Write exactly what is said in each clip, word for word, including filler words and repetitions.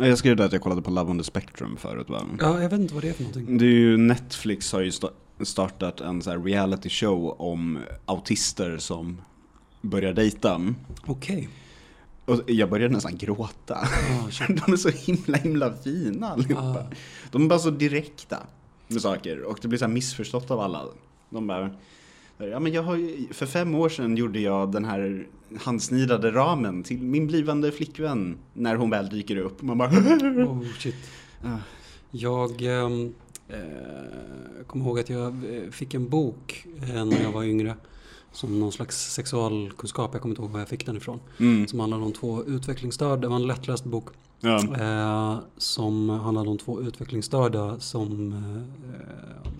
Jag skrev att jag kollade på Love on the Spectrum förut, va? Ja, jag vet inte vad det är för någonting. Det är ju, Netflix har ju startat en så här reality show om autister som börjar dejta. Okej. Okay. Och jag började nästan gråta. Oh, de är så himla, himla fina allihopa. Ah. De är bara så direkta med saker. Och det blir så här missförstått av alla. De bara... Ja, men jag har, för fem år sedan gjorde jag den här handsnidade ramen till min blivande flickvän när hon väl dyker upp. Man bara... Oh, shit. Ah. Jag eh, kommer ihåg att jag fick en bok eh, när jag var yngre. Som någon slags sexualkunskap, jag kommer inte ihåg var jag fick den ifrån. Mm. Som handlade om två utvecklingsstörda, det var en lättläst bok. Ja. Eh, som handlade om två utvecklingsstörda som eh,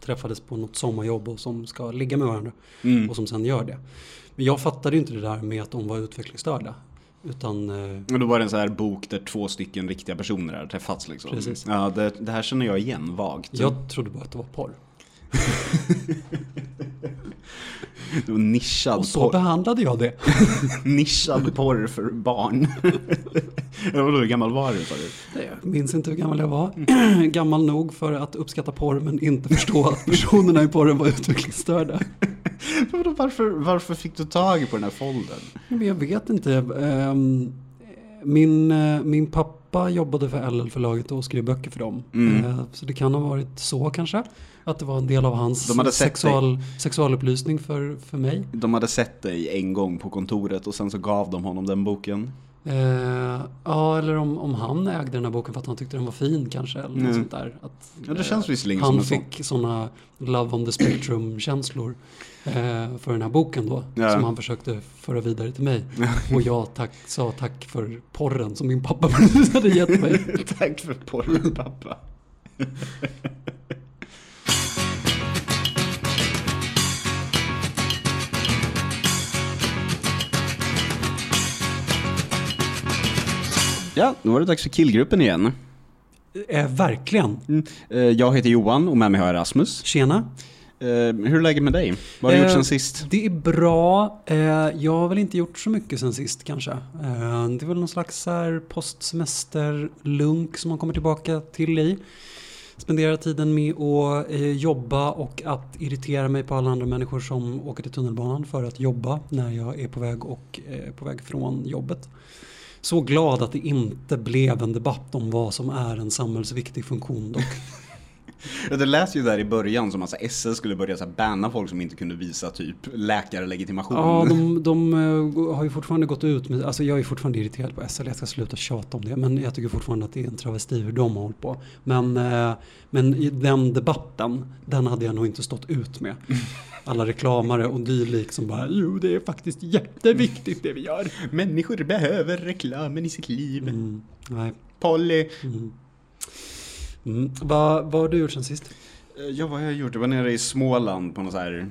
träffades på något sommarjobb och som ska ligga med varandra. Mm. Och som sen gör det. Men jag fattade ju inte det där med att de var utvecklingsstörda. Utan, och då var det en så här bok där två stycken riktiga personer hade träffats. Liksom. Precis. Ja, det, det här känner jag igen vagt. Jag trodde bara att det var porr. Det var nischad och så porr. Behandlade jag det. Nischad porr för barn. Hur gammal var du? Jag minns inte hur gammal jag var. Gammal nog för att uppskatta porr men inte förstå att personerna i porren var utvecklingsstörda. Varför, varför fick du tag på den här folden? Jag vet inte. Min, min pappa jobbade för L L-förlaget och skrev böcker för dem. Mm. Så det kan ha varit så kanske. Att det var en del av hans sexual, sexualupplysning för, för mig. De hade sett dig en gång på kontoret och sen så gav de honom den boken. Eh, ja, eller om, om han ägde den här boken för att han tyckte den var fin kanske. Eller mm. något sånt där. Att, ja, det känns visserligen som han fick sådana Love on the Spectrum-känslor eh, för den här boken då. Ja. Som han försökte föra vidare till mig. Och jag tack, sa tack för porren som min pappa hade gett mig. Tack för porren, pappa. Ja, nu var det dags för killgruppen igen. Eh, verkligen. Mm. Eh, jag heter Johan och med mig har jag Rasmus. Tjena. Eh, hur är läget med dig? Vad har du eh, gjort sen sist? Det är bra. Eh, jag har väl inte gjort så mycket sen sist kanske. Eh, det är väl någon slags här postsemesterlunk som man kommer tillbaka till i. Spenderar tiden med att eh, jobba och att irritera mig på alla andra människor som åker till tunnelbanan för att jobba när jag är på väg och eh, på väg från jobbet. Så glad att det inte blev en debatt om vad som är en samhällsviktig funktion dock. Det läste ju där i början som att S L skulle börja så här banna folk som inte kunde visa typ läkarlegitimation. Ja, de, de har ju fortfarande gått ut med, alltså jag är fortfarande irriterad på S L, jag ska sluta tjata om det, men jag tycker fortfarande att det är en travesti hur de har hållit på. Men, men i den debatten, den hade jag nog inte stått ut med. Alla reklamare och dylik som bara, jo det är faktiskt jätteviktigt det vi gör. Människor behöver reklamen i sitt liv. Mm, nej. Polly. Mm. Mm. Vad, vad har du gjort sen sist? Ja, vad har jag gjort? Jag var nere i Småland på någon så här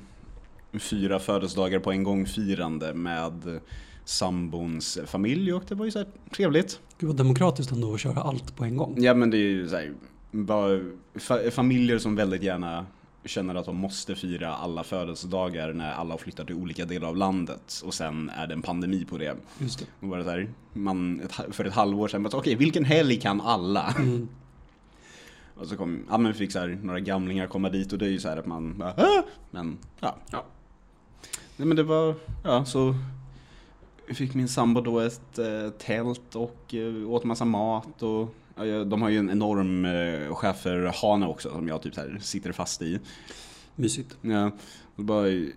fyra födelsedagar på en gång firande med sambons familj och det var ju så här trevligt. Gud vad demokratiskt ändå att köra allt på en gång. Ja, men det är ju så här, bara fa- familjer som väldigt gärna känner att de måste fira alla födelsedagar när alla flyttar till olika delar av landet och sen är det en pandemi på det. Just det. Och bara så här, man, ett, för ett halvår sedan, okej, okay, vilken helg kan alla? Mm. Och så kom, ja men fick så här, några gamlingar komma dit och det är ju så här att man bara, Hä? men ja. ja. Nej men det var, ja så fick min sambo då ett eh, tält och eh, åt massa mat och ja, de har ju en enorm eh, schäferhane också som jag typ så här sitter fast i. Mysigt. Ja, det var, eh,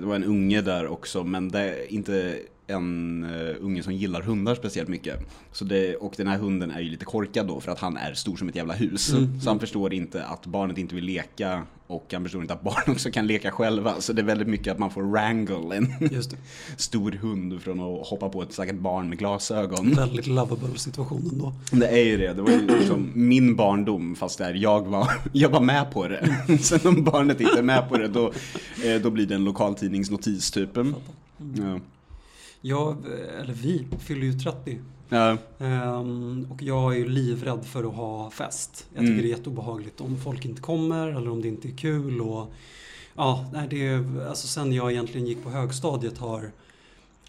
det var en unge där också men det är inte en uh, unge som gillar hundar speciellt mycket. Så det, och den här hunden är ju lite korkad då för att han är stor som ett jävla hus. Mm. Så han förstår inte att barnet inte vill leka och han förstår inte att barn också kan leka själva. Så det är väldigt mycket att man får wrangle en Just det. stor hund från att hoppa på ett säkert barn med glasögon. Väldigt lovable situationen då. Det är ju det. Det var ju liksom min barndom fast där jag var, jag var med på det. Sen om barnet inte är med på det då, eh, då blir det en lokaltidningsnotis typen. Ja. Jag, eller vi, fyller ju trettio. Ja. Um, och jag är ju livrädd för att ha fest. Jag tycker mm. det är jätteobehagligt om folk inte kommer eller om det inte är kul. Och, ja, nej, det är, alltså sen jag egentligen gick på högstadiet har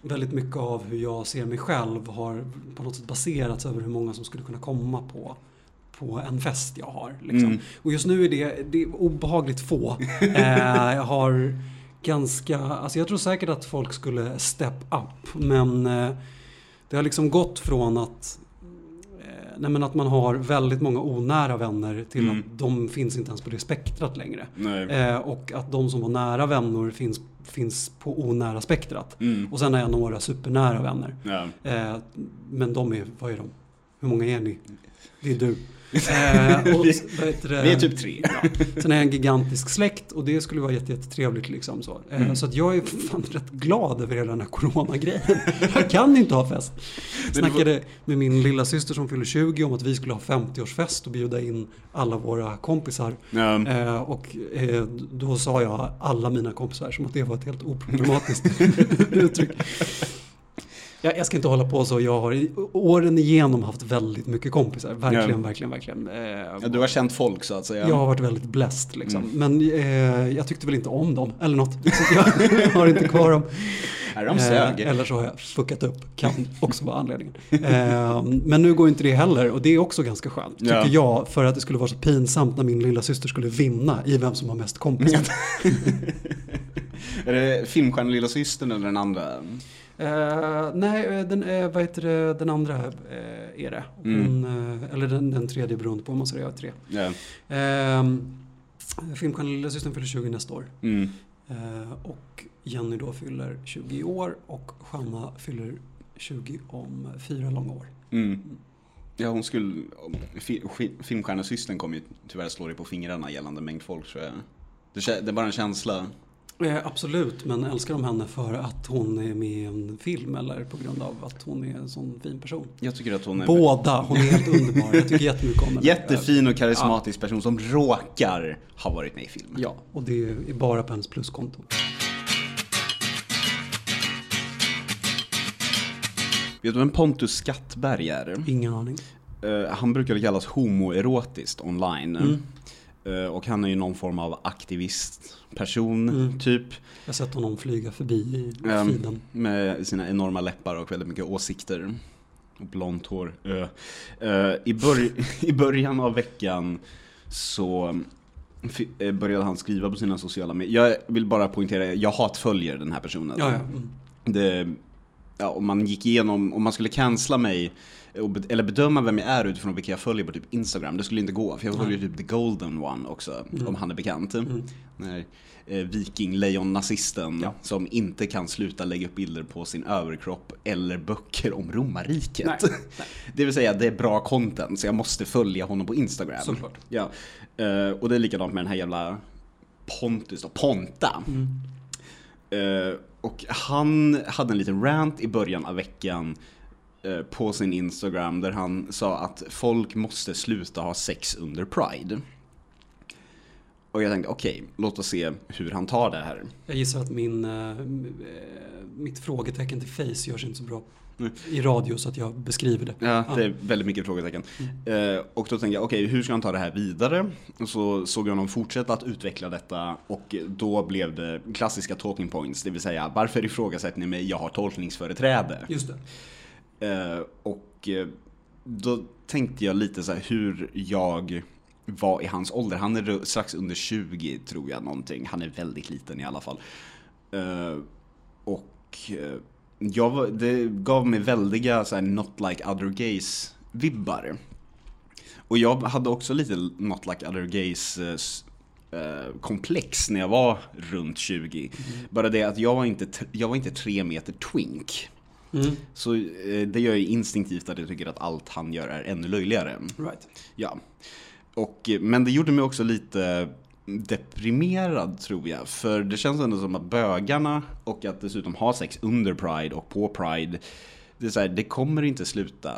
väldigt mycket av hur jag ser mig själv har på något sätt baserats över hur många som skulle kunna komma på på en fest jag har. Liksom. Mm. Och just nu är det, det är obehagligt få. eh, jag har ganska, alltså jag tror säkert att folk skulle step up, men eh, det har liksom gått från att Nej, men att man har väldigt många onära vänner till mm. att de finns inte ens på det spektrat längre. Eh, och att de som var nära vänner finns, finns på onära spektrat. Mm. Och sen är jag några supernära vänner. Ja. Eh, men de är, vad är de? Hur många är ni? Det är du. Eh, och, vad heter det? Vi är typ tre. Ja. Sen är jag en gigantisk släkt och det skulle vara jättetrevligt. Liksom, så eh, mm. så att jag är fan rätt glad över hela den här coronagrejen. Jag kan inte ha fest. Jag snackade får... med min lilla syster som fyller tjugo om att vi skulle ha femtioårsfest och bjuda in alla våra kompisar. Mm. Eh, och eh, då sa jag alla mina kompisar som att det var ett helt oproblematiskt uttryck. Jag ska inte hålla på så. Jag har åren igenom haft väldigt mycket kompisar. Verkligen, yeah. verkligen, verkligen. Eh, du har känt folk så att säga. Jag har varit väldigt blessed liksom. Mm. Men eh, jag tyckte väl inte om dem eller något. Så jag har inte kvar dem. Är de sög? Eh, eller så har jag fuckat upp. Kan också vara anledningen. Eh, men nu går inte det heller. Och det är också ganska skönt, tycker yeah. jag. För att det skulle vara så pinsamt när min lilla syster skulle vinna i vem som har mest kompisar. Är det filmstjärnan lilla systern eller den andra? Uh, nej, den, uh, vad heter det, den andra uh, är det. Hon, mm. uh, eller den, den tredje beroende på om man säger jag tre. Yeah. Uh, Filmstjärnan lilla systern fyller tjugo nästa år. Mm. Uh, och Jenny då fyller tjugo år och Shanna fyller tjugo om fyra långa år. Mm. Ja, hon skulle... Filmstjärnan systern kommer ju tyvärr slå dig på fingrarna gällande mängd folk, tror jag. Det, det är bara en känsla... Eh, absolut, men älskar de henne för att hon är med i en film eller på grund av att hon är en sån fin person? Jag tycker att hon är... Båda, hon är helt underbar. Jag tycker jättemycket om henne. Jättefin och karismatisk ja. person som råkar ha varit med i film. Ja, och det är bara på hennes pluskonto. Vet du vem Pontus Skattberg är? Ingen aning. Eh, han brukar kallas homoerotiskt online. Mm. Och han är ju någon form av aktivistperson, mm. typ. Jag har sett honom flyga förbi i sidan. Med sina enorma läppar och väldigt mycket åsikter. Och blont hår. Ö. Ö, i, bör- I början av veckan så f- började han skriva på sina sociala medier. Jag vill bara poängtera, jag hatföljer den här personen. Ja, ja. Mm. Det, ja, om man gick igenom, om man skulle cancella mig... eller bedöma vem jag är utifrån vilka jag följer på typ Instagram. Det skulle inte gå, för jag följer typ The Golden One också, mm. om han är bekant. Mm. När eh, viking-lejon-nazisten ja. som inte kan sluta lägga upp bilder på sin överkropp eller böcker om romarriket. Nej. Nej. Det vill säga, det är bra content, så jag måste följa honom på Instagram. Såklart. Ja. Eh, och det är likadant med den här jävla Pontus och Ponta. Mm. Eh, och han hade en liten rant i början av veckan på sin Instagram där han sa att folk måste sluta ha sex under Pride. Och jag tänkte, okej, okay, låt oss se hur han tar det här. Jag gissar att min, äh, mitt frågetecken till face görs inte så bra mm. i radio så att jag beskriver det. Ja, det är väldigt mycket frågetecken. Mm. Eh, och då tänkte jag, okej, okay, hur ska han ta det här vidare? Och så såg jag honom fortsätta att utveckla detta och då blev det klassiska talking points, det vill säga, varför ifrågasätter ni mig? Jag har tolkningsföreträde. Just det. Uh, och uh, då tänkte jag lite så här hur jag var i hans ålder. Han är strax under tjugo, tror jag, någonting. Han är väldigt liten i alla fall. Uh, och uh, jag var, det gav mig väldiga så här, not like other gays vibbar. Och jag hade också lite not like other gays uh, komplex när jag var runt tjugo. Mm. Bara det att jag var inte jag var inte tre meter twink. Mm. Så det gör ju instinktivt att jag tycker att allt han gör är ännu löjligare. Right. Ja. Och, men det gjorde mig också lite deprimerad, tror jag. För det känns ändå som att bögarna och att dessutom ha sex under Pride och på Pride, det är så här, det kommer inte sluta.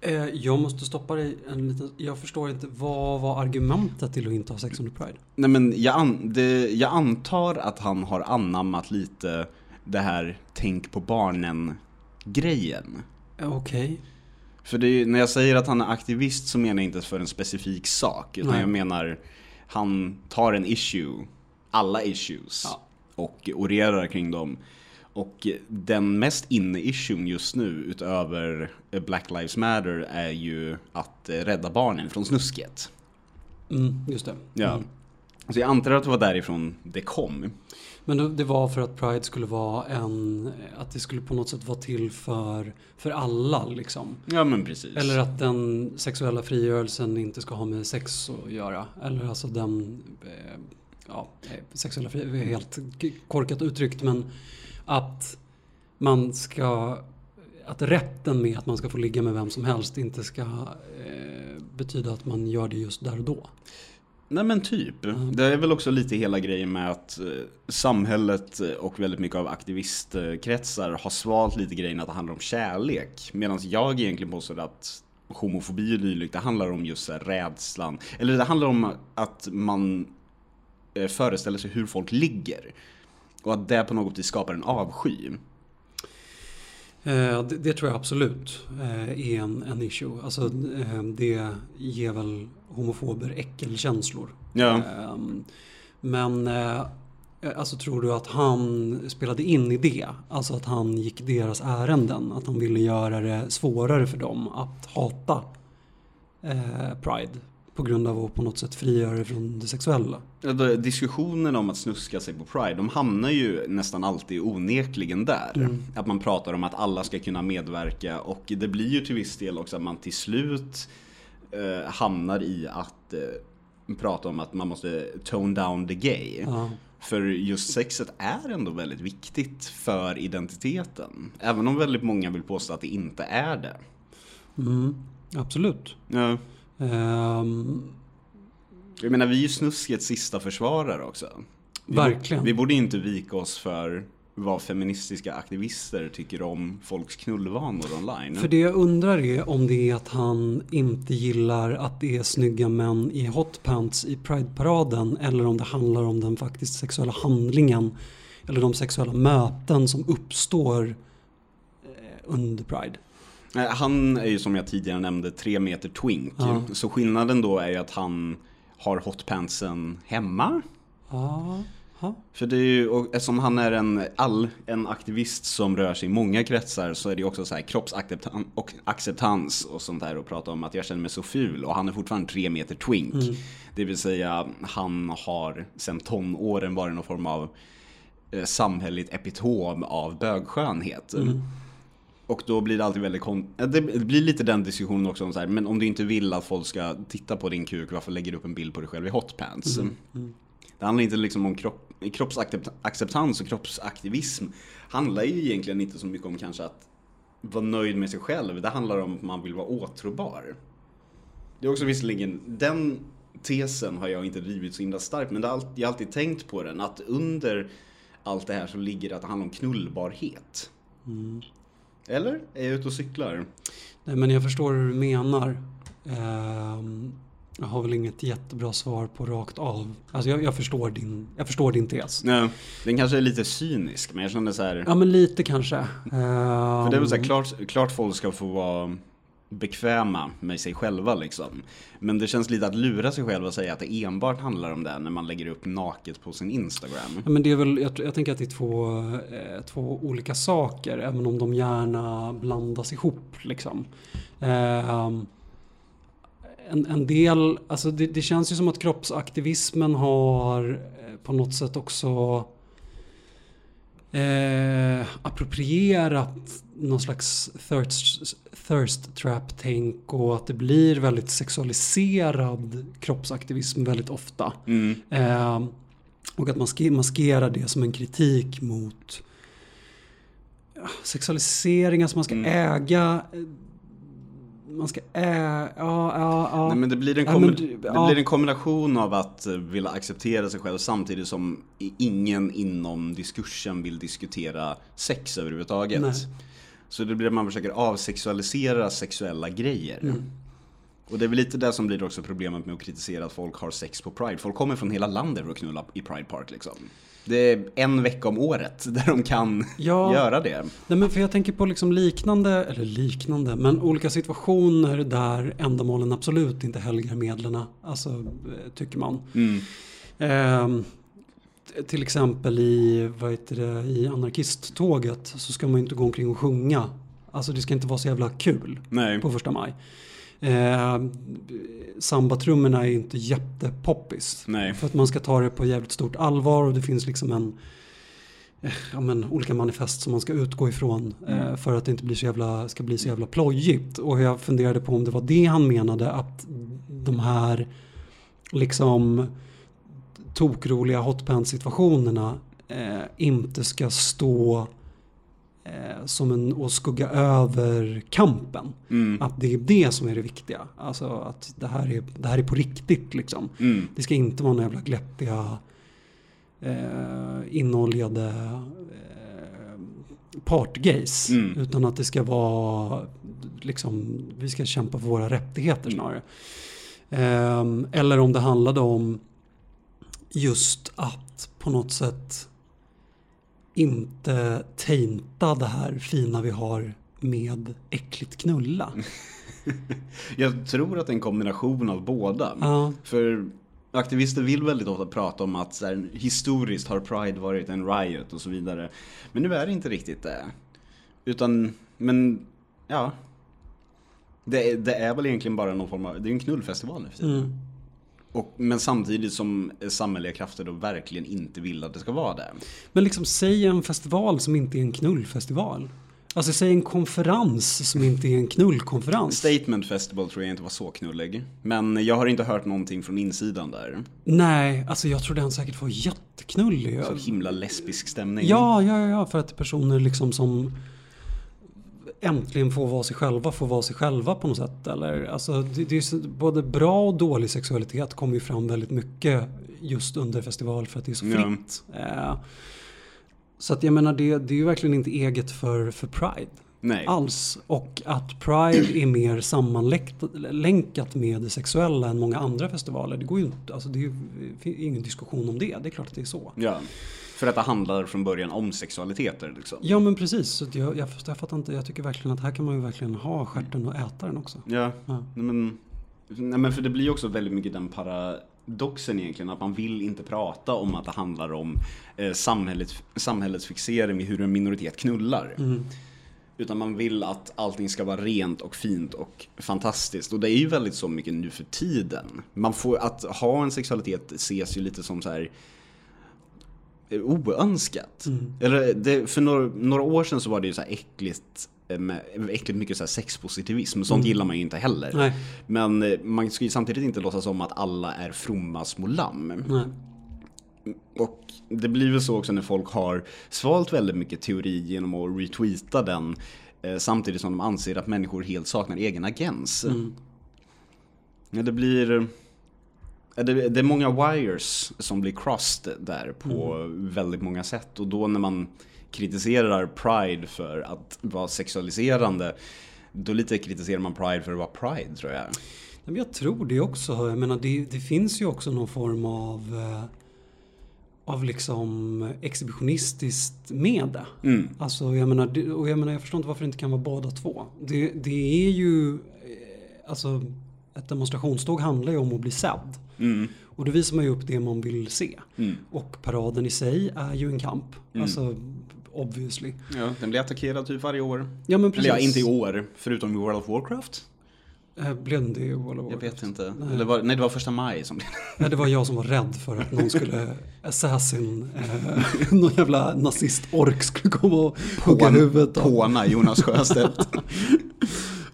Eh, jag måste stoppa dig en liten... Jag förstår inte, vad var argumentet till att inte ha sex under Pride? Nej, men jag, an, det, jag antar att han har anammat lite... det här tänk på barnen-grejen. Okej. Okay. För det är, när jag säger att han är aktivist så menar jag inte för en specifik sak. Utan Nej. jag menar, han tar en issue, alla issues, ja. och orerar kring dem. Och den mest inne-issuen just nu utöver Black Lives Matter är ju att rädda barnen från snusket. Mm, just det. Mm. Ja. Så jag antar att det var därifrån det kom. Men det var för att Pride skulle vara en... Att det skulle på något sätt vara till för, för alla, liksom. Ja, men precis. Eller att den sexuella frigörelsen inte ska ha med sex att göra. Eller alltså den... Ja, sexuella frigörelsen är helt korkat uttryckt, men... Att man ska... Att rätten med att man ska få ligga med vem som helst inte ska eh, betyda att man gör det just där och då. Nej, men typ. Mm. Det är väl också lite hela grejen med att eh, samhället och väldigt mycket av aktivistkretsar har svalt lite grejen att det handlar om kärlek. Medan jag egentligen påstår att homofobi och dylikt, det handlar om just så här, rädslan. Eller det handlar om att man eh, föreställer sig hur folk ligger. Och att det på något vis skapar en avsky. Eh, det, det tror jag absolut eh, är en, en issue. Alltså, eh, det ger väl homofober äckelkänslor. Ja. Eh, men eh, alltså, tror du att han spelade in i det? Alltså att han gick deras ärenden? Att han ville göra det svårare för dem att hata eh, Pride? På grund av att på något sätt frigöra från det sexuella. Diskussionen om att snuska sig på Pride, de hamnar ju nästan alltid onekligen där. Mm. Att man pratar om att alla ska kunna medverka, och det blir ju till viss del också att man till slut eh, hamnar i att eh, prata om att man måste tone down the gay. Ja. För just sexet är ändå väldigt viktigt för identiteten. Även om väldigt många vill påstå att det inte är det. Mm, absolut. Ja. Um, jag menar, vi är ju snuskets sista försvarare också. Vi verkligen. Borde, vi borde inte vika oss för vad feministiska aktivister tycker om folks knullvanor online. För det jag undrar är om det är att han inte gillar att det är snygga män i hotpants i Pride-paraden, eller om det handlar om den faktiskt sexuella handlingen eller de sexuella möten som uppstår under Pride. Han är ju, som jag tidigare nämnde, tre meter twink. Ja. Så skillnaden då är ju att han har hotpantsen hemma. Ja. Ja. För det är ju, och eftersom han är en, all, en aktivist som rör sig i många kretsar, så är det ju också så här kroppsacceptans och, acceptans och sånt där, och prata om att jag känner mig så ful, och han är fortfarande tre meter twink. Mm. Det vill säga, han har sedan tonåren varit någon form av eh, samhälleligt epitom av bögskönhet. Mm. Och då blir det alltid väldigt kon- det blir lite den diskussionen också om så här, men om du inte vill att folk ska titta på din kuk, varför lägger du upp en bild på dig själv i hotpants? Mm. Mm. Det handlar inte liksom om kropp, kroppsacceptans och kroppsaktivism. Handlar ju egentligen inte så mycket om kanske att vara nöjd med sig själv. Det handlar om att man vill vara åtråbar. Det är också visserligen, den tesen har jag inte drivit så himla starkt, men det har, jag har alltid tänkt på den, att under allt det här så ligger det att det handlar om knullbarhet. Mm. Eller? Är jag ute och cyklar? Nej, men jag förstår hur du menar. Eh, jag har väl inget jättebra svar på rakt av. Alltså jag, jag, förstår, din, jag förstår din tes. Nej, den kanske är lite cynisk, men jag känner så här... Ja, men lite kanske. Eh, För det är väl så här, klart, klart folk ska få vara bekväma med sig själva, liksom. Men det känns lite att lura sig själv och säga att det enbart handlar om det när man lägger upp naket på sin Instagram. Ja, men det är väl, jag, jag tänker att det är två, eh, två olika saker, även om de gärna blandas ihop, liksom. Eh, en, en del, alltså det, det känns ju som att kroppsaktivismen har eh, på något sätt också eh, approprierat någon slags thirst, thirst trap-tänk, och att det blir väldigt sexualiserad kroppsaktivism väldigt ofta. Mm. Eh, och att man maske- maskerar det som en kritik mot sexualisering, alltså man ska mm. äga... Man ska äga... Ja, ja, ja. Nej, men det blir en, kombi- ja, men, ja. det blir en kombination av att vilja acceptera sig själv samtidigt som ingen inom diskursen vill diskutera sex överhuvudtaget. Nej. Så det blir att man försöker avsexualisera sexuella grejer. Mm. Och det är väl lite det som blir också problemet med att kritisera att folk har sex på Pride. Folk kommer från hela landet och knulla i Pride Park, liksom. Det är en vecka om året där de kan ja. göra det. Nej, men för jag tänker på liksom liknande, eller liknande, men olika situationer där ändamålen absolut inte helgar medlen. Alltså, tycker man. Mm. Ehm. till exempel i, vad heter det, i anarkisttåget så ska man inte gå omkring och sjunga. Alltså det ska inte vara så jävla kul. Nej. På första maj. Eh, sambatrummorna är inte jättepoppis. Nej. För att man ska ta det på jävligt stort allvar och det finns liksom en eh, ja, men, olika manifest som man ska utgå ifrån eh, för att det inte blir så jävla, ska bli så jävla plojigt. Och jag funderade på om det var det han menade, att de här liksom tokroliga hotpants-situationerna eh, inte ska stå eh, som en, och skugga över kampen. Mm. Att det är det som är det viktiga. Alltså att det här är, det här är på riktigt liksom. Mm. Det ska inte vara några jävla glättiga eh, innehållade eh, partgays. Mm. Utan att det ska vara liksom, vi ska kämpa för våra rättigheter snarare. Eh, eller om det handlade om just att på något sätt inte tänta det här fina vi har med äckligt knulla. Jag tror att det är en kombination av båda. Ja. För aktivister vill väldigt ofta prata om att så här, historiskt har Pride varit en riot och så vidare. Men nu är det inte riktigt det. Utan, men ja. Det, det är väl egentligen bara någon form av, det är en knullfestival nu för sig. Mm. Och, men samtidigt som samhälleliga krafter då verkligen inte vill att det ska vara där. Men liksom, säg en festival som inte är en knullfestival. Alltså säg en konferens som inte är en knullkonferens. Statement Festival tror jag inte var så knullig. Men jag har inte hört någonting från insidan där. Nej, alltså jag tror den säkert var jätteknullig. Så himla lesbisk stämning. Ja, ja, ja, för att personer liksom som äntligen får vara sig själva, får vara sig själva på något sätt. Eller, alltså, det, det är så, både bra och dålig sexualitet kommer ju fram väldigt mycket just under festival för att det är så fritt. Ja. Eh, så att jag menar, det, det är ju verkligen inte eget för, för Pride. Nej. Alls. Och att Pride är mer sammanlänkat med det sexuella än många andra festivaler, det går ju inte, alltså det är ju ingen diskussion om det, det är klart att det är så. Ja. För att det handlar från början om sexualiteter liksom. Ja men precis, så jag, jag, jag fattar inte, jag tycker verkligen att här kan man ju verkligen ha skärten och äta den också. Ja, ja. Nej, men, nej, men för det blir ju också väldigt mycket den paradoxen egentligen, att man vill inte prata om att det handlar om eh, samhället, samhällets fixering i hur en minoritet knullar. Mm. Utan man vill att allting ska vara rent och fint och fantastiskt. Och det är ju väldigt så mycket nu för tiden. Man får, att ha en sexualitet ses ju lite som så här oönskat. Mm. Eller det, för några, några år sedan så var det ju så här äckligt, med, äckligt mycket så här sexpositivism. Sånt mm. gillar man ju inte heller. Nej. Men man ska ju samtidigt inte låtsas om att alla är fromma små lamm. Nej. Och det blir väl så också när folk har svalt väldigt mycket teori genom att retweeta den eh, samtidigt som de anser att människor helt saknar egen agens. Mm. Ja, det blir det, det är många wires som blir crossed där på mm. väldigt många sätt, och då när man kritiserar Pride för att vara sexualiserande, då lite kritiserar man Pride för att vara Pride, tror jag. Men jag tror det också. Jag menar, det, det finns ju också någon form av eh... av liksom exhibitionistiskt med det. Mm. Alltså jag menar, det, och jag menar, jag förstår inte varför det inte kan vara båda två. Det, det är ju, alltså ett demonstrationståg handlar ju om att bli sedd. Mm. Och då visar man ju upp det man vill se. Mm. Och paraden i sig är ju en kamp. Mm. Alltså obviously. Ja, den blir attackerad typ varje år. Ja, men precis. Eller ja, inte i år, förutom i World of Warcraft. Blev det i World of Warcraft? Jag vet inte. Nej. Eller var, nej, det var första maj som blev. Nej, det var jag som var rädd för att någon skulle assassin, eh, någon jävla nazistork skulle komma och hugga Hån, huvudet av. Håna Jonas Sjöstedt.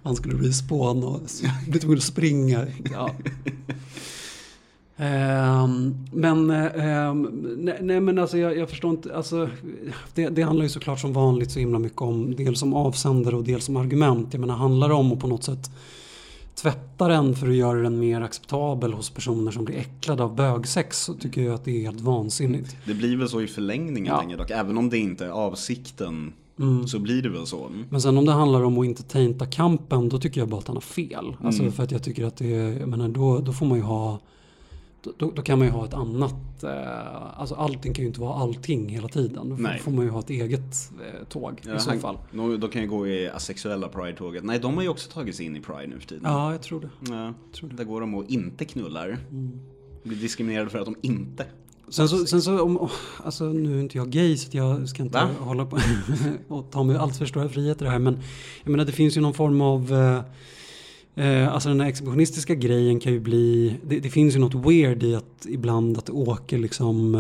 Han skulle bli spån och bli tvungen att springa. Ja. Um, men um, nej, nej men alltså jag, jag förstår inte, alltså, det, det handlar ju såklart som vanligt så himla mycket om dels som avsändare och dels som argument. Jag menar, handlar det om och på något sätt tvätta den för att göra den mer acceptabel hos personer som blir äcklade av bögsex, så tycker jag att det är helt vansinnigt. Det blir väl så i förlängningen ja. länge dock, även om det inte är avsikten mm. så blir det väl så. Mm. Men sen om det handlar om att inte tänta kampen, då tycker jag bara att han har fel. Alltså mm. för att jag tycker att det, jag menar, då, då får man ju ha Då, då kan man ju ha ett annat, eh, alltså allting kan ju inte vara allting hela tiden. Då får, får man ju ha ett eget eh, tåg ja, i så han, fall. Då, då kan ju gå i asexuella Pride-tåget. Nej, de har ju också tagit sig in i Pride nu för tiden. Ja, jag tror det. Ja, jag tror det. Där går de och inte knullar. Mm. Blir diskriminerade för att de inte Sen så, sen så om, alltså nu är inte jag gay så jag ska inte Va? hålla på och ta mig allt för stora friheter det här, men jag menar det finns ju någon form av eh, alltså den här exhibitionistiska grejen kan ju bli, det, det finns ju något weird i att ibland att åker liksom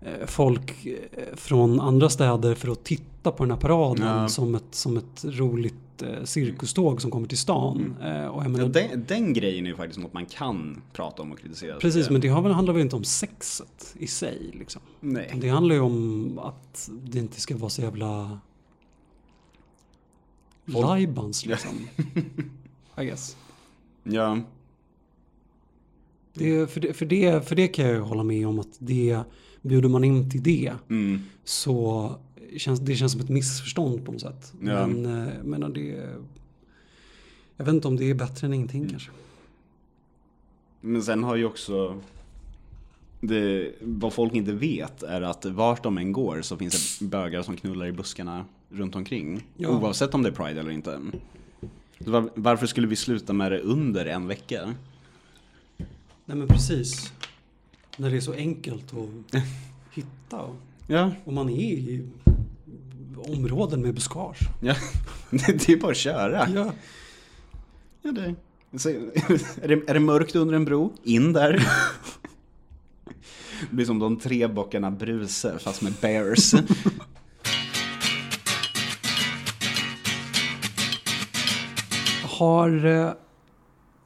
eh, folk från andra städer för att titta på den här paraden ja. som, ett, som ett roligt eh, cirkuståg som kommer till stan. Mm. Eh, och jag menar, ja, den, den grejen är ju faktiskt något man kan prata om och kritisera. Precis, men det har väl, handlar väl inte om sexet i sig. Liksom. Nej. Det handlar ju om att det inte ska vara så jävla lajbans liksom. I guess. Ja. Det, för, det, för, det, för det kan jag ju hålla med om att det bjuder man in till det mm. så känns, det känns som ett missförstånd på något sätt. Ja. Men jag menar det, jag vet inte om det är bättre än ingenting mm. kanske. Men sen har ju också det, vad folk inte vet är att vart de än går så finns det bögar som knullar i buskarna runt omkring. Ja. Oavsett om det är Pride eller inte. Var, varför skulle vi sluta med det under en vecka? Nej men precis. När det är så enkelt att hitta. Och, ja. och man är i områden med buskage. Ja, det är bara att köra. Ja. Ja det. Så, är, det, är det mörkt under en bro? In där. Det blir som de tre bockarna Bruse fast med bears. Har eh,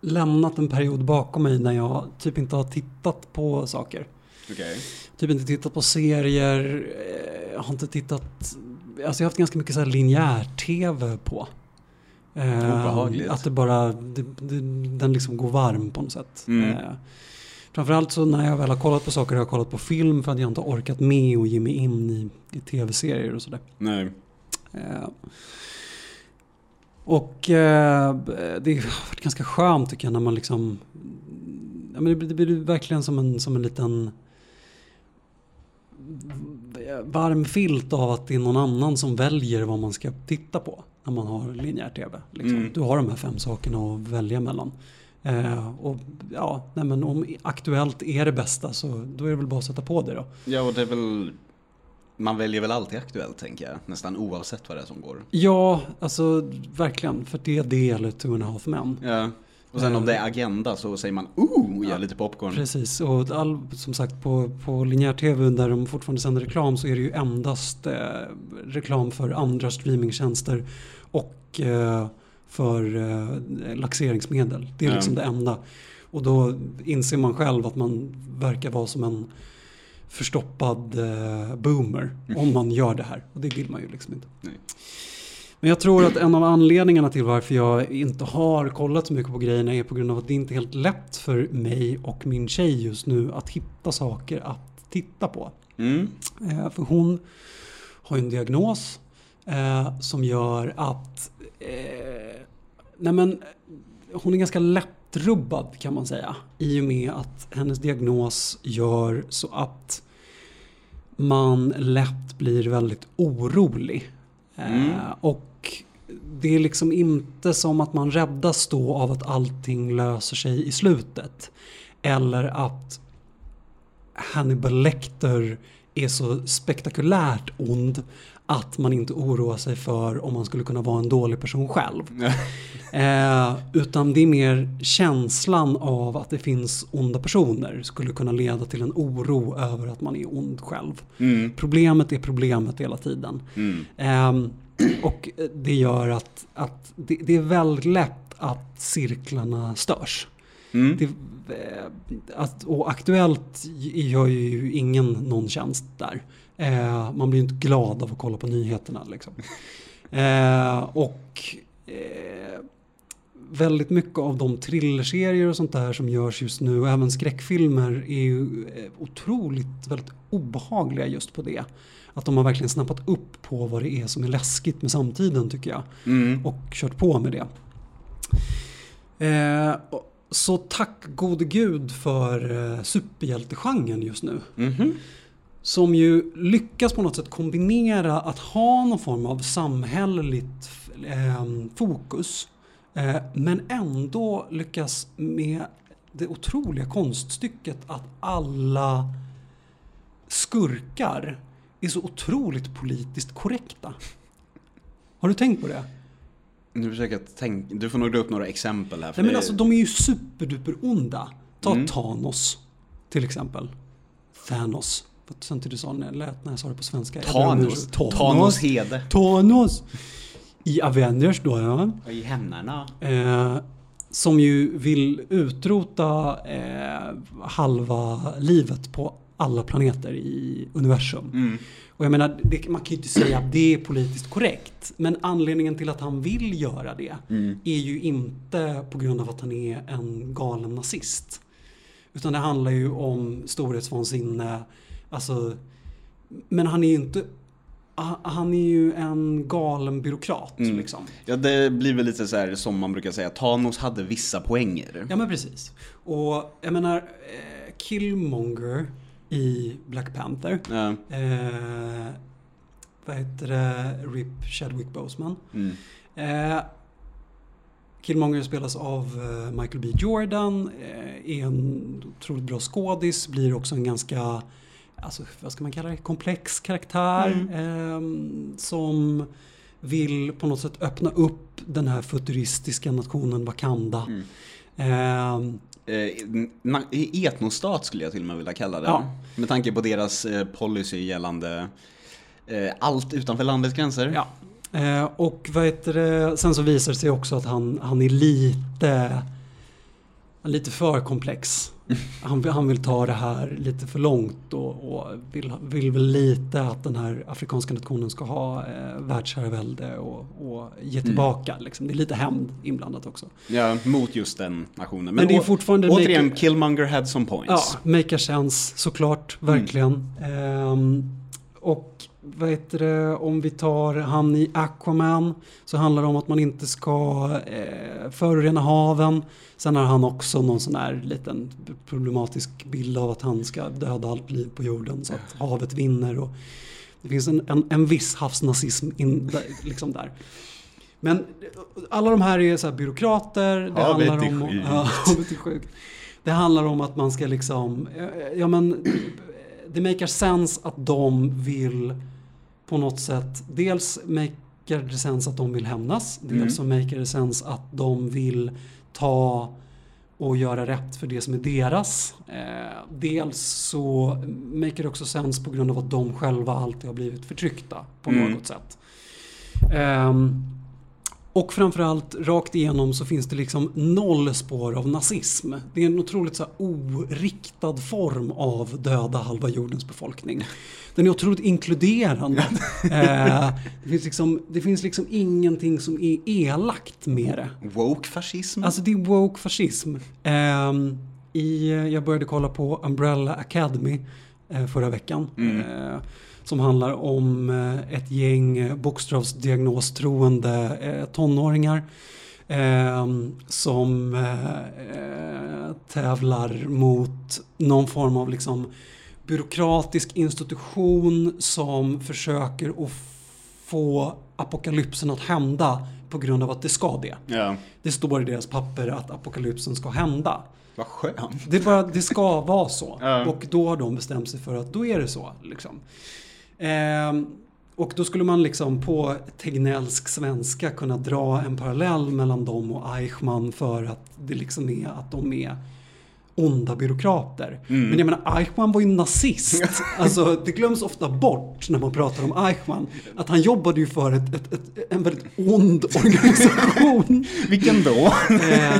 lämnat en period bakom mig när jag typ inte har tittat på saker. Okay. Typ inte tittat på serier. Jag eh, har inte tittat... Alltså jag har haft ganska mycket så här linjär-tv på. Eh, Obehagligt. Att det bara... Det, det, den liksom går varm på något sätt. Mm. Eh, framförallt så när jag väl har kollat på saker har jag kollat på film för att jag inte har orkat med och ge mig in i, i tv-serier och sådär. Nej. Eh, Och eh, det har varit ganska skönt tycker jag när man liksom... Ja, men det, det blir verkligen som en, som en liten varm filt av att det är någon annan som väljer vad man ska titta på när man har linjär tv. Liksom. Mm. Du har de här fem sakerna att välja mellan. Eh, och ja, nej, men om Aktuellt är det bästa så då är det väl bara att sätta på det då. Ja, och det är väl... Man väljer väl alltid Aktuellt, tänker jag. Nästan oavsett vad det är som går. Ja, alltså verkligen. För det är det eller Two and a Half Men. Ja. Och sen eh, om det är Agenda så säger man oh, jag ja, lite popcorn. Precis. Och all, som sagt, på, på linjär tv där de fortfarande sänder reklam så är det ju endast eh, reklam för andra streamingtjänster och eh, för eh, laxeringsmedel. Det är liksom ja. det enda. Och då inser man själv att man verkar vara som en förstoppad eh, boomer mm. om man gör det här. Och det vill man ju liksom inte. Nej. Men jag tror att en av anledningarna till varför jag inte har kollat så mycket på grejerna är på grund av att det inte är helt lätt för mig och min tjej just nu att hitta saker att titta på. Mm. Eh, för hon har en diagnos eh, som gör att eh, nej men, hon är ganska lätt rubbad kan man säga, i och med att hennes diagnos gör så att man lätt blir väldigt orolig mm. eh, och det är liksom inte som att man räddas då av att allting löser sig i slutet eller att Hannibal Lecter är så spektakulärt ond att man inte oroar sig för om man skulle kunna vara en dålig person själv. eh, utan det är mer känslan av att det finns onda personer skulle kunna leda till en oro över att man är ond själv. Mm. Problemet är problemet hela tiden. Mm. Eh, och det gör att, att det, det är väldigt lätt att cirklarna störs. Mm. Det, att, och Aktuellt gör ju ingen någon tjänst där. Eh, man blir ju inte glad av att kolla på nyheterna liksom. eh, och eh, väldigt mycket av de thrillerserier och sånt där som görs just nu och även skräckfilmer är ju otroligt väldigt obehagliga just på det. Att de har verkligen snappat upp på vad det är som är läskigt med samtiden tycker jag mm. och kört på med det. Eh, och så tack gode gud för eh, superhjältegenren just nu. Mm-hmm. Som ju lyckas på något sätt kombinera att ha någon form av samhälleligt eh, fokus eh, men ändå lyckas med det otroliga konststycket att alla skurkar är så otroligt politiskt korrekta. Har du tänkt på det? Nu försöker jag tänka. Du får nog dra upp några exempel här. För Nej, men är... alltså, de är ju superduper onda. Ta mm. Thanos till exempel. Thanos. Vad sen till du sa när jag lät när jag sa det på svenska. Thanos. Thanos. Thanos hede. Thanos. I Avengers då, ja. Och i hämnarna. Eh, som ju vill utrota eh, halva livet på alla planeter i universum. Mm. Och jag menar, det, man kan ju inte säga att det är politiskt korrekt. Men anledningen till att han vill göra det mm. är ju inte på grund av att han är en galen nazist. Utan det handlar ju om storhetsvansinne. Alltså, men han är ju inte... Han är ju en galen byråkrat mm. liksom. Ja, det blir väl lite så här som man brukar säga. Thanos hade vissa poänger. Ja, men precis. Och jag menar, Killmonger i Black Panther. Ja. Eh, vad heter det? R I P Chadwick Boseman. Mm. Eh, Killmonger spelas av Michael B. Jordan. Eh, är en otroligt bra skådis. Blir också en ganska... alltså, vad ska man kalla det? Komplex karaktär mm. eh, som vill på något sätt öppna upp den här futuristiska nationen Wakanda. Mm. Eh, eh, etnostat skulle jag till och med vilja kalla det. Ja. Med tanke på deras policy gällande eh, allt utanför landets gränser. Ja. Eh, och vad heter det? Sen så visar det sig också att han, han är lite... lite för komplex. Han, han vill ta det här lite för långt och, och vill, vill väl lite att den här afrikanska nationen ska ha eh, världsherravälde och, och ge tillbaka. Mm. Liksom. Det är lite hämnd inblandat också. Ja, mot just den nationen. Men, Men det är fortfarande... Å, make, återigen, Killmonger had some points. Ja, make a sense, såklart. Verkligen. Mm. Um, och vad heter det, om vi tar han i Aquaman så handlar det om att man inte ska eh, förorena haven. Sen har han också någon sån här liten problematisk bild av att han ska döda allt liv på jorden så att havet vinner. Och det finns en, en, en viss havsnazism in, liksom där. Men alla de här är så här byråkrater. Det havet handlar om, är sjukt. Ja, havet är sjukt. Det handlar om att man ska liksom... Ja, men... Det makar sense att de vill på något sätt, dels makar det sense att de vill hämnas, mm. dels så makar det sense att de vill ta och göra rätt för det som är deras. Eh, dels så makar det också sense på grund av att de själva alltid har blivit förtryckta på mm. något sätt. Eh, och framförallt rakt igenom så finns det liksom noll spår av nazism. Det är en otroligt så här oriktad form av döda halva jordens befolkning. Den är otroligt inkluderande. eh, det finns liksom, det finns liksom ingenting som är elakt med det. Woke fascism? Alltså det är woke fascism. Eh, i, jag började kolla på Umbrella Academy eh, förra veckan. Mm. Eh, som handlar om ett gäng bokstavsdiagnostroende tonåringar eh, som eh, tävlar mot någon form av liksom byråkratisk institution som försöker att få apokalypsen att hända på grund av att det ska det. Ja. Det står i deras papper att apokalypsen ska hända. Vad skönt. Det, bara, det ska vara så. Ja. Och då har de bestämt sig för att då är det så, liksom. Eh, och då skulle man liksom på tegnellsk svenska kunna dra en parallell mellan dem och Eichmann för att det liksom är att de är onda byråkrater. Mm. Men jag menar, Eichmann var ju nazist. Alltså, det glöms ofta bort när man pratar om Eichmann. Att han jobbade ju för ett, ett, ett, en väldigt ond organisation. Vilken då? Eh,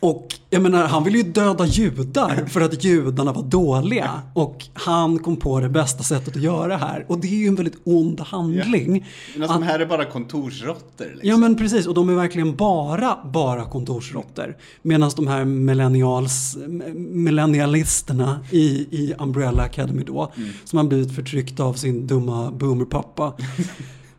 Och jag menar, han ville ju döda judar för att judarna var dåliga. Och han kom på det bästa sättet att göra här. Och det är ju en väldigt ond handling. Ja. Men som att, här är bara kontorsrotter. Liksom. Ja, men precis. Och de är verkligen bara, bara kontorsrotter. Medan de här millennials, millennialisterna i, i Umbrella Academy då. Mm. Som har blivit förtryckt av sin dumma boomerpappa.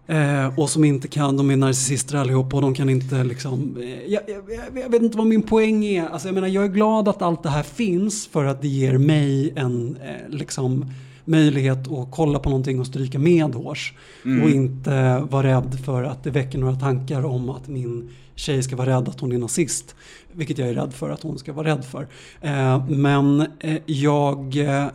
Eh, och som inte kan, de är narcissister allihop och de kan inte liksom eh, jag, jag, jag vet inte vad min poäng är, alltså, jag menar, jag är glad att allt det här finns för att det ger mig en eh, liksom möjlighet att kolla på någonting och stryka medhårs mm. och inte vara rädd för att det väcker några tankar om att min tjej ska vara rädd att hon är nazist, vilket jag är rädd för att hon ska vara rädd för. Eh, men eh, jag eh,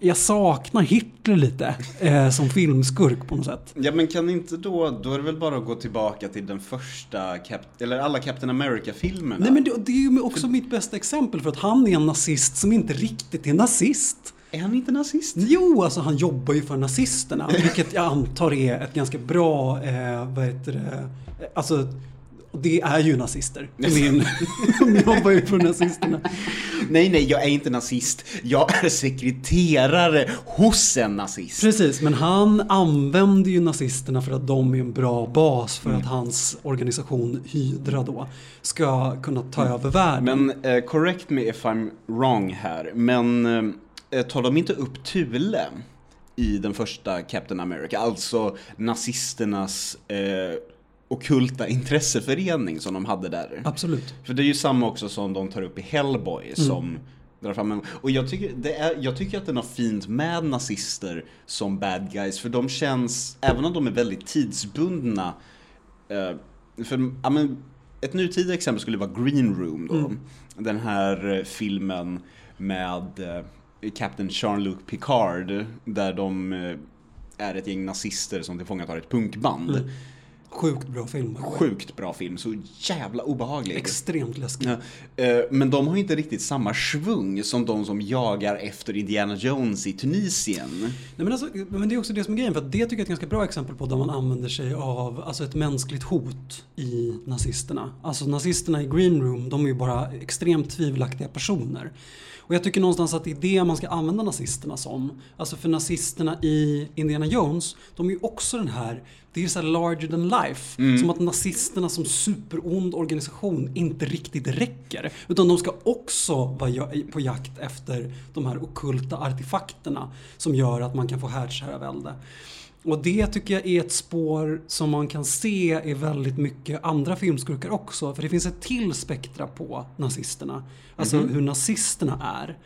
jag saknar Hitler lite eh, som filmskurk på något sätt. Ja, men kan inte då, då är det väl bara att gå tillbaka till den första Cap- eller alla Captain America-filmerna. Nej, men det, det är ju också för... mitt bästa exempel, för att han är en nazist som inte riktigt är nazist. Är han inte nazist? Jo, alltså han jobbar ju för nazisterna, vilket jag antar är ett ganska bra, eh, vad heter det, alltså det är ju nazister. Min, de jobbar ju för nazisterna. Nej, nej, jag är inte nazist. Jag är sekreterare hos en nazist. Precis, men han använder ju nazisterna för att de är en bra bas för mm. att hans organisation Hydra då ska kunna ta mm. över världen. Men uh, correct me if I'm wrong här, men... Uh... tar de inte upp Thule i den första Captain America? Alltså nazisternas eh, okulta intresseförening som de hade där. Absolut. För det är ju samma också som de tar upp i Hellboy mm. som drar fram en... Och jag tycker, det är, jag tycker att det är något fint med nazister som bad guys. För de känns, även om de är väldigt tidsbundna... Eh, för, ja, men, ett nutida exempel skulle vara Green Room då. Mm. Den här filmen med... Eh, Captain Jean-Luc Picard, där de är ett gäng nazister som tillfångatar ett punkband. Mm. Sjukt bra film. Sjukt bra film, så jävla obehaglig. Extremt läskig. Ja, men de har inte riktigt samma svung som de som jagar efter Indiana Jones i Tunisien. Nej, men, alltså, men det är också det som är grejen, för att det tycker jag är ett ganska bra exempel på där man använder sig av alltså ett mänskligt hot i nazisterna. Alltså nazisterna i Green Room, de är ju bara extremt tvivelaktiga personer. Och jag tycker någonstans att det är det man ska använda nazisterna som. Alltså för nazisterna i Indiana Jones, de är ju också den här, det är så här larger than life. Mm. Som att nazisterna som superond organisation inte riktigt räcker. Utan de ska också vara på jakt efter de här ockulta artefakterna som gör att man kan få härdsherravälde. Och det tycker jag är ett spår som man kan se i väldigt mycket andra filmskurkar också. För det finns ett till spektra på nazisterna. Alltså mm-hmm. hur nazisterna är.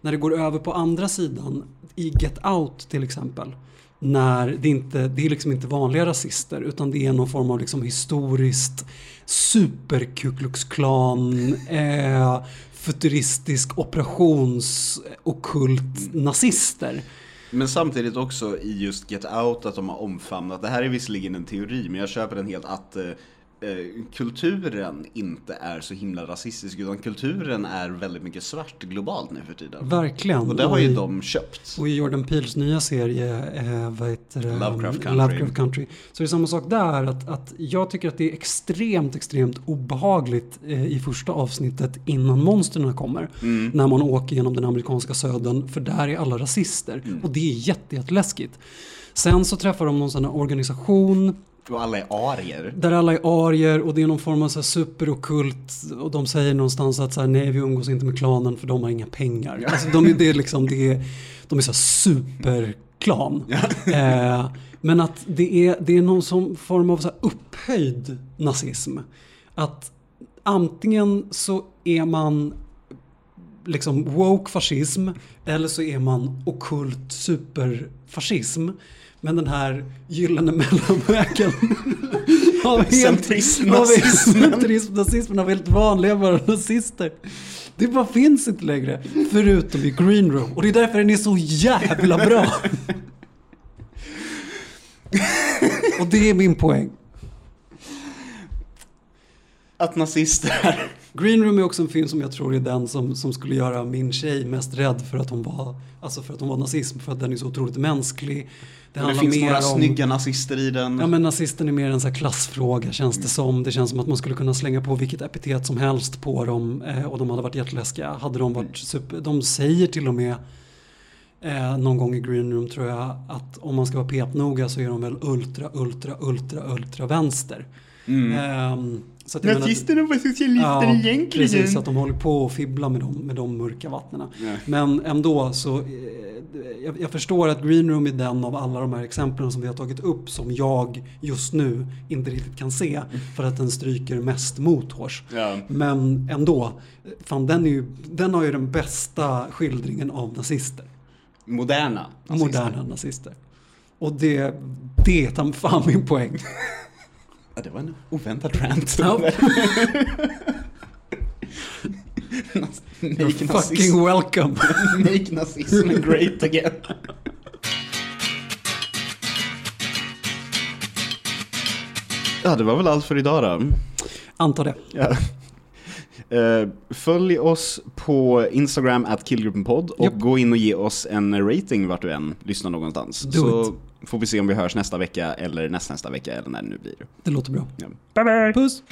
När det går över på andra sidan, i Get Out till exempel. När det inte, det är liksom inte vanliga rasister, utan det är någon form av liksom historiskt super Ku Klux Klan, eh, futuristisk operationsokult nazister. Men samtidigt också i just Get Out att de har omfamnat, det här är visserligen en teori, men jag köper den helt, att eh, kulturen inte är så himla rasistisk, utan kulturen är väldigt mycket svart globalt nu för tiden. Verkligen. Och det har ju och i, de köpt. Och i Jordan Peels nya serie eh, vad heter det? Lovecraft Country. Lovecraft Country. Så det är samma sak där, att, att jag tycker att det är extremt, extremt obehagligt eh, i första avsnittet innan monsterna kommer. Mm. När man åker genom den amerikanska södern, för där är alla rasister. Mm. Och det är jätte, jätteläskigt. Sen så träffar de någon sån här organisation och alla är arier. Där alla är arier, och det är någon form av så här superokult, och de säger någonstans att så här, nej, vi umgås inte med klanen för de har inga pengar. Ja. Alltså, de är det liksom, det är, de är så här superklan. Ja. Eh, men att det är, det är någon som form av så här upphöjd nazism. Att antingen så är man liksom woke fascism, eller så är man okult superfascism. Men den här gyllene mellanvägen av centrism, nazismen, av helt vanliga bara nazister. Det bara finns inte längre, förutom i Green Room. Och det är därför den är så jävla bra. Och det är min poäng. Att nazister... Green Room är också en film som jag tror är den som, som skulle göra min tjej mest rädd för att hon var, alltså för att hon var nazism, för att den är så otroligt mänsklig. Det, det finns några om, snygga nazister i den. Ja, men nazisten är mer en så här klassfråga, känns det som. Det känns som att man skulle kunna slänga på vilket epitet som helst på dem, eh, och de hade varit jätteläskiga. Hade de varit super, de säger till och med eh, någon gång i Green Room, tror jag, att om man ska vara petnoga så är de väl ultra, ultra, ultra, ultra vänster. Mm. Eh, Så att nazisterna var socialister, ja, egentligen. Precis, att de håller på och fibblar med de, med de mörka vattnena. Yeah. Men ändå så, jag, jag förstår att Green Room är den av alla de här exemplen som vi har tagit upp som jag just nu inte riktigt kan se, för att den stryker mest mothårs. Yeah. Men ändå, fan, den, är ju, den har ju den bästa skildringen av nazister. Moderna nazister. Moderna nazister. Och det, det är fan min poäng. Ja, det var en oväntad rant. Nope. Make fucking welcome. Make nazism great again. Ja, det var väl allt för idag då. Antar det. Ja. Uh, följ oss på Instagram at killgruppenpodd och yep. gå in och ge oss en rating vart du än lyssnar någonstans. Do Så it. Får vi se om vi hörs nästa vecka eller nästa nästa vecka eller när det nu blir. Det låter bra. Ja. Bye bye. Puss.